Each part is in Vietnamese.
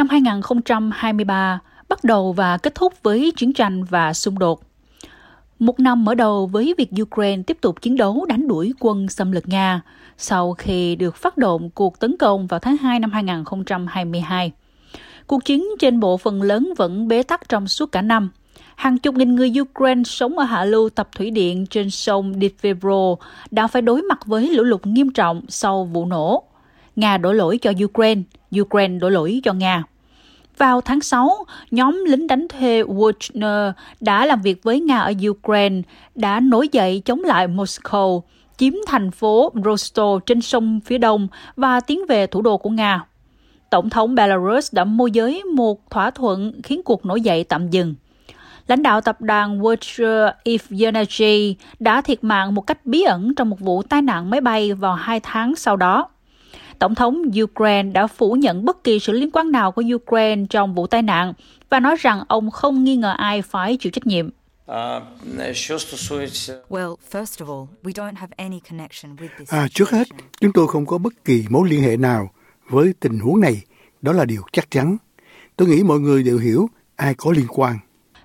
Năm 2023 bắt đầu và kết thúc với chiến tranh và xung đột. Một năm mở đầu với việc Ukraine tiếp tục chiến đấu đánh đuổi quân xâm lược Nga sau khi được phát động cuộc tấn công vào tháng 2 năm 2022. Cuộc chiến trên bộ phận lớn vẫn bế tắc trong suốt cả năm. Hàng chục nghìn người Ukraine sống ở hạ lưu tập thủy điện trên sông Dnipro đã phải đối mặt với lũ lụt nghiêm trọng sau vụ nổ. Nga đổ lỗi cho Ukraine, Ukraine đổ lỗi cho Nga. Vào tháng 6, nhóm lính đánh thuê Wagner đã làm việc với Nga ở Ukraine, đã nổi dậy chống lại Moscow, chiếm thành phố Rostov trên sông phía đông và tiến về thủ đô của Nga. Tổng thống Belarus đã môi giới một thỏa thuận khiến cuộc nổi dậy tạm dừng. Lãnh đạo tập đoàn Wagner Ifyanaji đã thiệt mạng một cách bí ẩn trong một vụ tai nạn máy bay vào 2 tháng sau đó. Tổng thống Ukraine đã phủ nhận bất kỳ sự liên quan nào của Ukraine trong vụ tai nạn và nói rằng ông không nghi ngờ ai phải chịu trách nhiệm. Trước hết, chúng tôi không có bất kỳ mối liên hệ nào với tình huống này. Đó là điều chắc chắn. Tôi nghĩ mọi người đều hiểu ai có liên quan.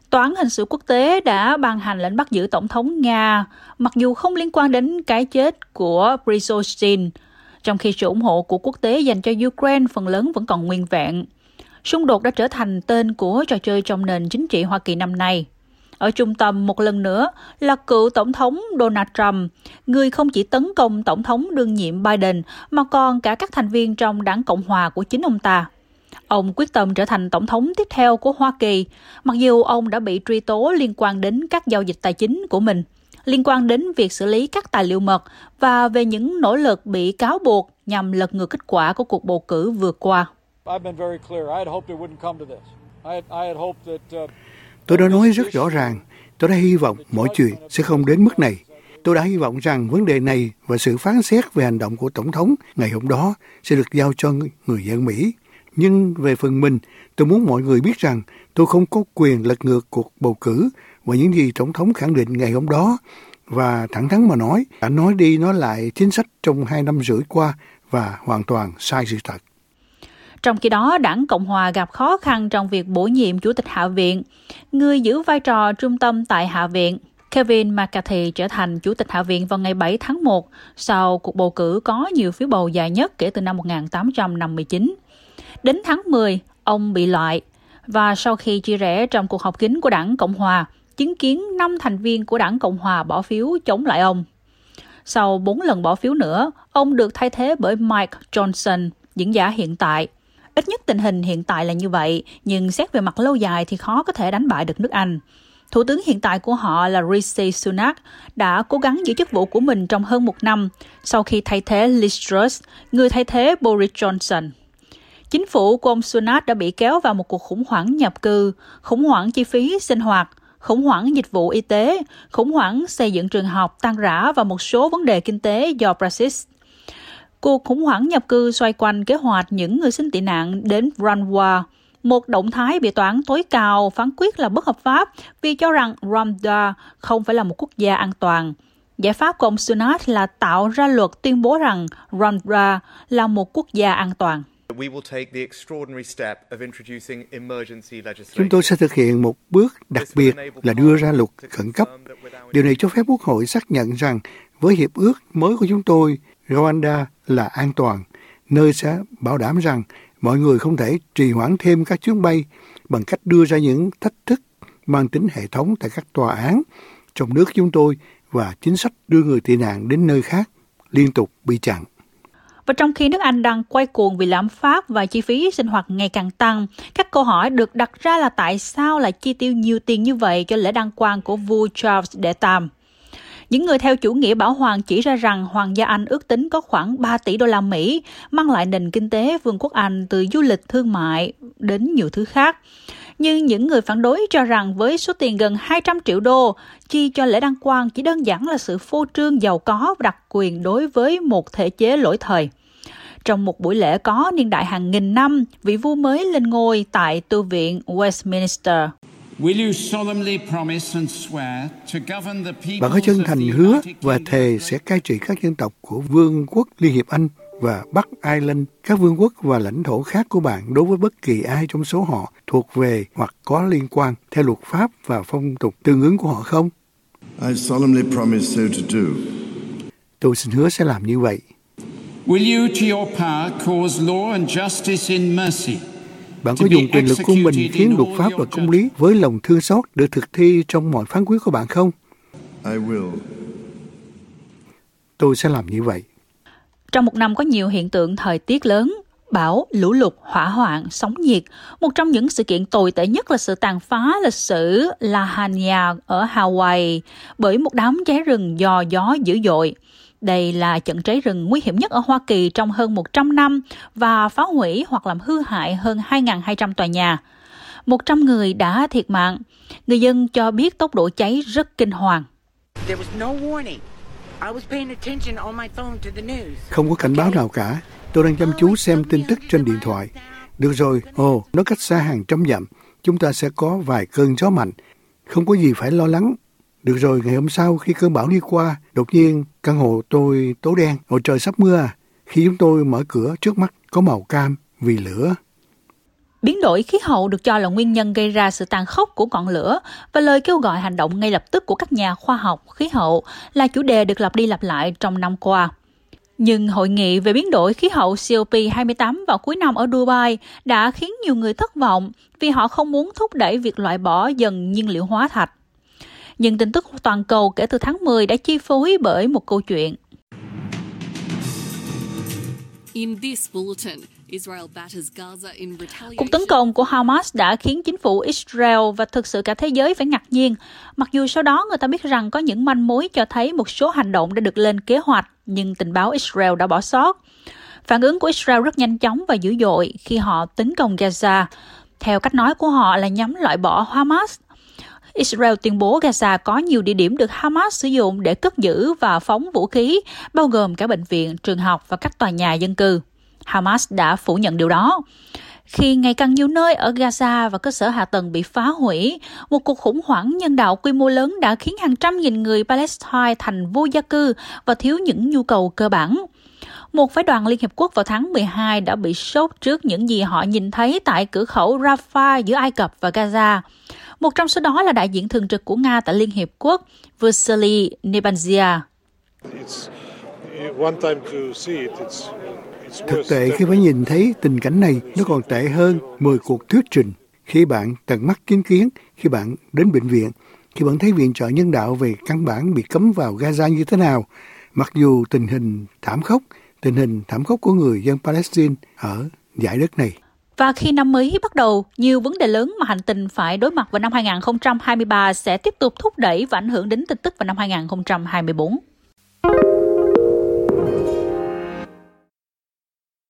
Tòa án hình sự quốc tế đã ban hành lệnh bắt giữ Tổng thống Nga, mặc dù không liên quan đến cái chết của Prigozhin, trong khi sự ủng hộ của quốc tế dành cho Ukraine phần lớn vẫn còn nguyên vẹn. Xung đột đã trở thành tên của trò chơi trong nền chính trị Hoa Kỳ năm nay. Ở trung tâm một lần nữa là cựu Tổng thống Donald Trump, người không chỉ tấn công Tổng thống đương nhiệm Biden mà còn cả các thành viên trong đảng Cộng hòa của chính ông ta. Ông quyết tâm trở thành tổng thống tiếp theo của Hoa Kỳ, mặc dù ông đã bị truy tố liên quan đến các giao dịch tài chính của mình, liên quan đến việc xử lý các tài liệu mật và về những nỗ lực bị cáo buộc nhằm lật ngược kết quả của cuộc bầu cử vừa qua. Tôi đã nói rất rõ ràng, tôi đã hy vọng mọi chuyện sẽ không đến mức này. Tôi đã hy vọng rằng vấn đề này và sự phán xét về hành động của Tổng thống ngày hôm đó sẽ được giao cho người dân Mỹ. Nhưng về phần mình, tôi muốn mọi người biết rằng tôi không có quyền lật ngược cuộc bầu cử và những gì Tổng thống khẳng định ngày hôm đó. Và thẳng thắn mà nói, đã nói đi nói lại chính sách trong 2 năm rưỡi qua và hoàn toàn sai sự thật. Trong khi đó, đảng Cộng Hòa gặp khó khăn trong việc bổ nhiệm Chủ tịch Hạ viện. Người giữ vai trò trung tâm tại Hạ viện, Kevin McCarthy trở thành Chủ tịch Hạ viện vào ngày 7 tháng 1 sau cuộc bầu cử có nhiều phiếu bầu dài nhất kể từ năm 1859. Đến tháng 10, ông bị loại, và sau khi chia rẽ trong cuộc họp kín của đảng Cộng Hòa, chứng kiến 5 thành viên của đảng Cộng Hòa bỏ phiếu chống lại ông. Sau 4 lần bỏ phiếu nữa, ông được thay thế bởi Mike Johnson, diễn giả hiện tại. Ít nhất tình hình hiện tại là như vậy, nhưng xét về mặt lâu dài thì khó có thể đánh bại được nước Anh. Thủ tướng hiện tại của họ là Rishi Sunak đã cố gắng giữ chức vụ của mình trong hơn 1 năm sau khi thay thế Liz Truss, người thay thế Boris Johnson. Chính phủ của ông Sunak đã bị kéo vào một cuộc khủng hoảng nhập cư, khủng hoảng chi phí sinh hoạt, khủng hoảng dịch vụ y tế, khủng hoảng xây dựng trường học tan rã và một số vấn đề kinh tế do Brexit. Cuộc khủng hoảng nhập cư xoay quanh kế hoạch những người xin tị nạn đến Rwanda, một động thái bị tòa án tối cao phán quyết là bất hợp pháp vì cho rằng Rwanda không phải là một quốc gia an toàn. Giải pháp của ông Sunak là tạo ra luật tuyên bố rằng Rwanda là một quốc gia an toàn. Chúng tôi sẽ thực hiện một bước đặc biệt là đưa ra luật khẩn cấp. Điều này cho phép Quốc hội xác nhận rằng với hiệp ước mới của chúng tôi, Rwanda là an toàn, nơi sẽ bảo đảm rằng mọi người không thể trì hoãn thêm các chuyến bay bằng cách đưa ra những thách thức mang tính hệ thống tại các tòa án trong nước chúng tôi và chính sách đưa người tị nạn đến nơi khác liên tục bị chặn. Và trong khi nước Anh đang quay cuồng vì lạm phát và chi phí sinh hoạt ngày càng tăng, các câu hỏi được đặt ra là tại sao lại chi tiêu nhiều tiền như vậy cho lễ đăng quang của vua Charles Đệ Tam. Những người theo chủ nghĩa bảo hoàng chỉ ra rằng Hoàng gia Anh ước tính có khoảng 3 tỷ đô la Mỹ, mang lại nền kinh tế Vương quốc Anh từ du lịch thương mại đến nhiều thứ khác. Nhưng những người phản đối cho rằng với số tiền gần 200 triệu đô, chi cho lễ đăng quang chỉ đơn giản là sự phô trương giàu có và đặc quyền đối với một thể chế lỗi thời. Trong một buổi lễ có niên đại hàng nghìn năm, vị vua mới lên ngôi tại tu viện Westminster. Bạn có chân thành hứa và thề sẽ cai trị các dân tộc của Vương quốc Liên hiệp Anh và Bắc Ireland, các vương quốc và lãnh thổ khác của bạn đối với bất kỳ ai trong số họ thuộc về hoặc có liên quan theo luật pháp và phong tục tương ứng của họ không? I solemnly promise so to do. Tôi xin hứa sẽ làm như vậy. Will you to your power cause law and justice in mercy? Bạn có dùng quyền lực của mình khiến luật pháp và công lý với lòng thương xót được thực thi trong mọi phán quyết của bạn không? I will. Tôi sẽ làm như vậy. Trong một năm có nhiều hiện tượng thời tiết lớn, bão, lũ lụt, hỏa hoạn, sóng nhiệt. Một trong những sự kiện tồi tệ nhất là sự tàn phá lịch sử Lahania ở Hawaii bởi một đám cháy rừng do gió dữ dội. Đây là trận cháy rừng nguy hiểm nhất ở Hoa Kỳ trong hơn 100 năm và phá hủy hoặc làm hư hại hơn 2.200 tòa nhà. 100 người đã thiệt mạng. Người dân cho biết tốc độ cháy rất kinh hoàng. Không có cảnh báo nào cả. Tôi đang chăm chú xem tin tức trên điện thoại. Được rồi, nó cách xa hàng trăm dặm. Chúng ta sẽ có vài cơn gió mạnh. Không có gì phải lo lắng. Được rồi, ngày hôm sau khi cơn bão đi qua, đột nhiên căn hộ tôi tối đen. Ôi trời sắp mưa à. Khi chúng tôi mở cửa, trước mắt có màu cam vì lửa. Biến đổi khí hậu được cho là nguyên nhân gây ra sự tàn khốc của ngọn lửa và lời kêu gọi hành động ngay lập tức của các nhà khoa học khí hậu là chủ đề được lặp đi lặp lại trong năm qua. Nhưng hội nghị về biến đổi khí hậu COP 28 vào cuối năm ở Dubai đã khiến nhiều người thất vọng vì họ không muốn thúc đẩy việc loại bỏ dần nhiên liệu hóa thạch. Nhưng tin tức toàn cầu kể từ tháng 10 đã chi phối bởi một câu chuyện. In this bulletin, cuộc tấn công của Hamas đã khiến chính phủ Israel và thực sự cả thế giới phải ngạc nhiên, mặc dù sau đó người ta biết rằng có những manh mối cho thấy một số hành động đã được lên kế hoạch, nhưng tình báo Israel đã bỏ sót. Phản ứng của Israel rất nhanh chóng và dữ dội khi họ tấn công Gaza. Theo cách nói của họ là nhắm loại bỏ Hamas. Israel tuyên bố Gaza có nhiều địa điểm được Hamas sử dụng để cất giữ và phóng vũ khí, bao gồm cả bệnh viện, trường học và các tòa nhà dân cư. Hamas đã phủ nhận điều đó. Khi ngày càng nhiều nơi ở Gaza và cơ sở hạ tầng bị phá hủy, một cuộc khủng hoảng nhân đạo quy mô lớn đã khiến hàng trăm nghìn người Palestine thành vô gia cư và thiếu những nhu cầu cơ bản. Một phái đoàn Liên Hiệp Quốc vào tháng 12 đã bị sốc trước những gì họ nhìn thấy tại cửa khẩu Rafah giữa Ai Cập và Gaza. Một trong số đó là đại diện thường trực của Nga tại Liên Hiệp Quốc, Vasily Nibanzia. Thực tệ khi phải nhìn thấy tình cảnh này, nó còn tệ hơn 10 cuộc thuyết trình. Khi bạn tận mắt chứng kiến, khi bạn đến bệnh viện, khi bạn thấy viện trợ nhân đạo về căn bản bị cấm vào Gaza như thế nào, mặc dù tình hình thảm khốc của người dân Palestine ở dải đất này. Và khi năm mới bắt đầu, nhiều vấn đề lớn mà hành tinh phải đối mặt vào năm 2023 sẽ tiếp tục thúc đẩy và ảnh hưởng đến tin tức vào năm 2024.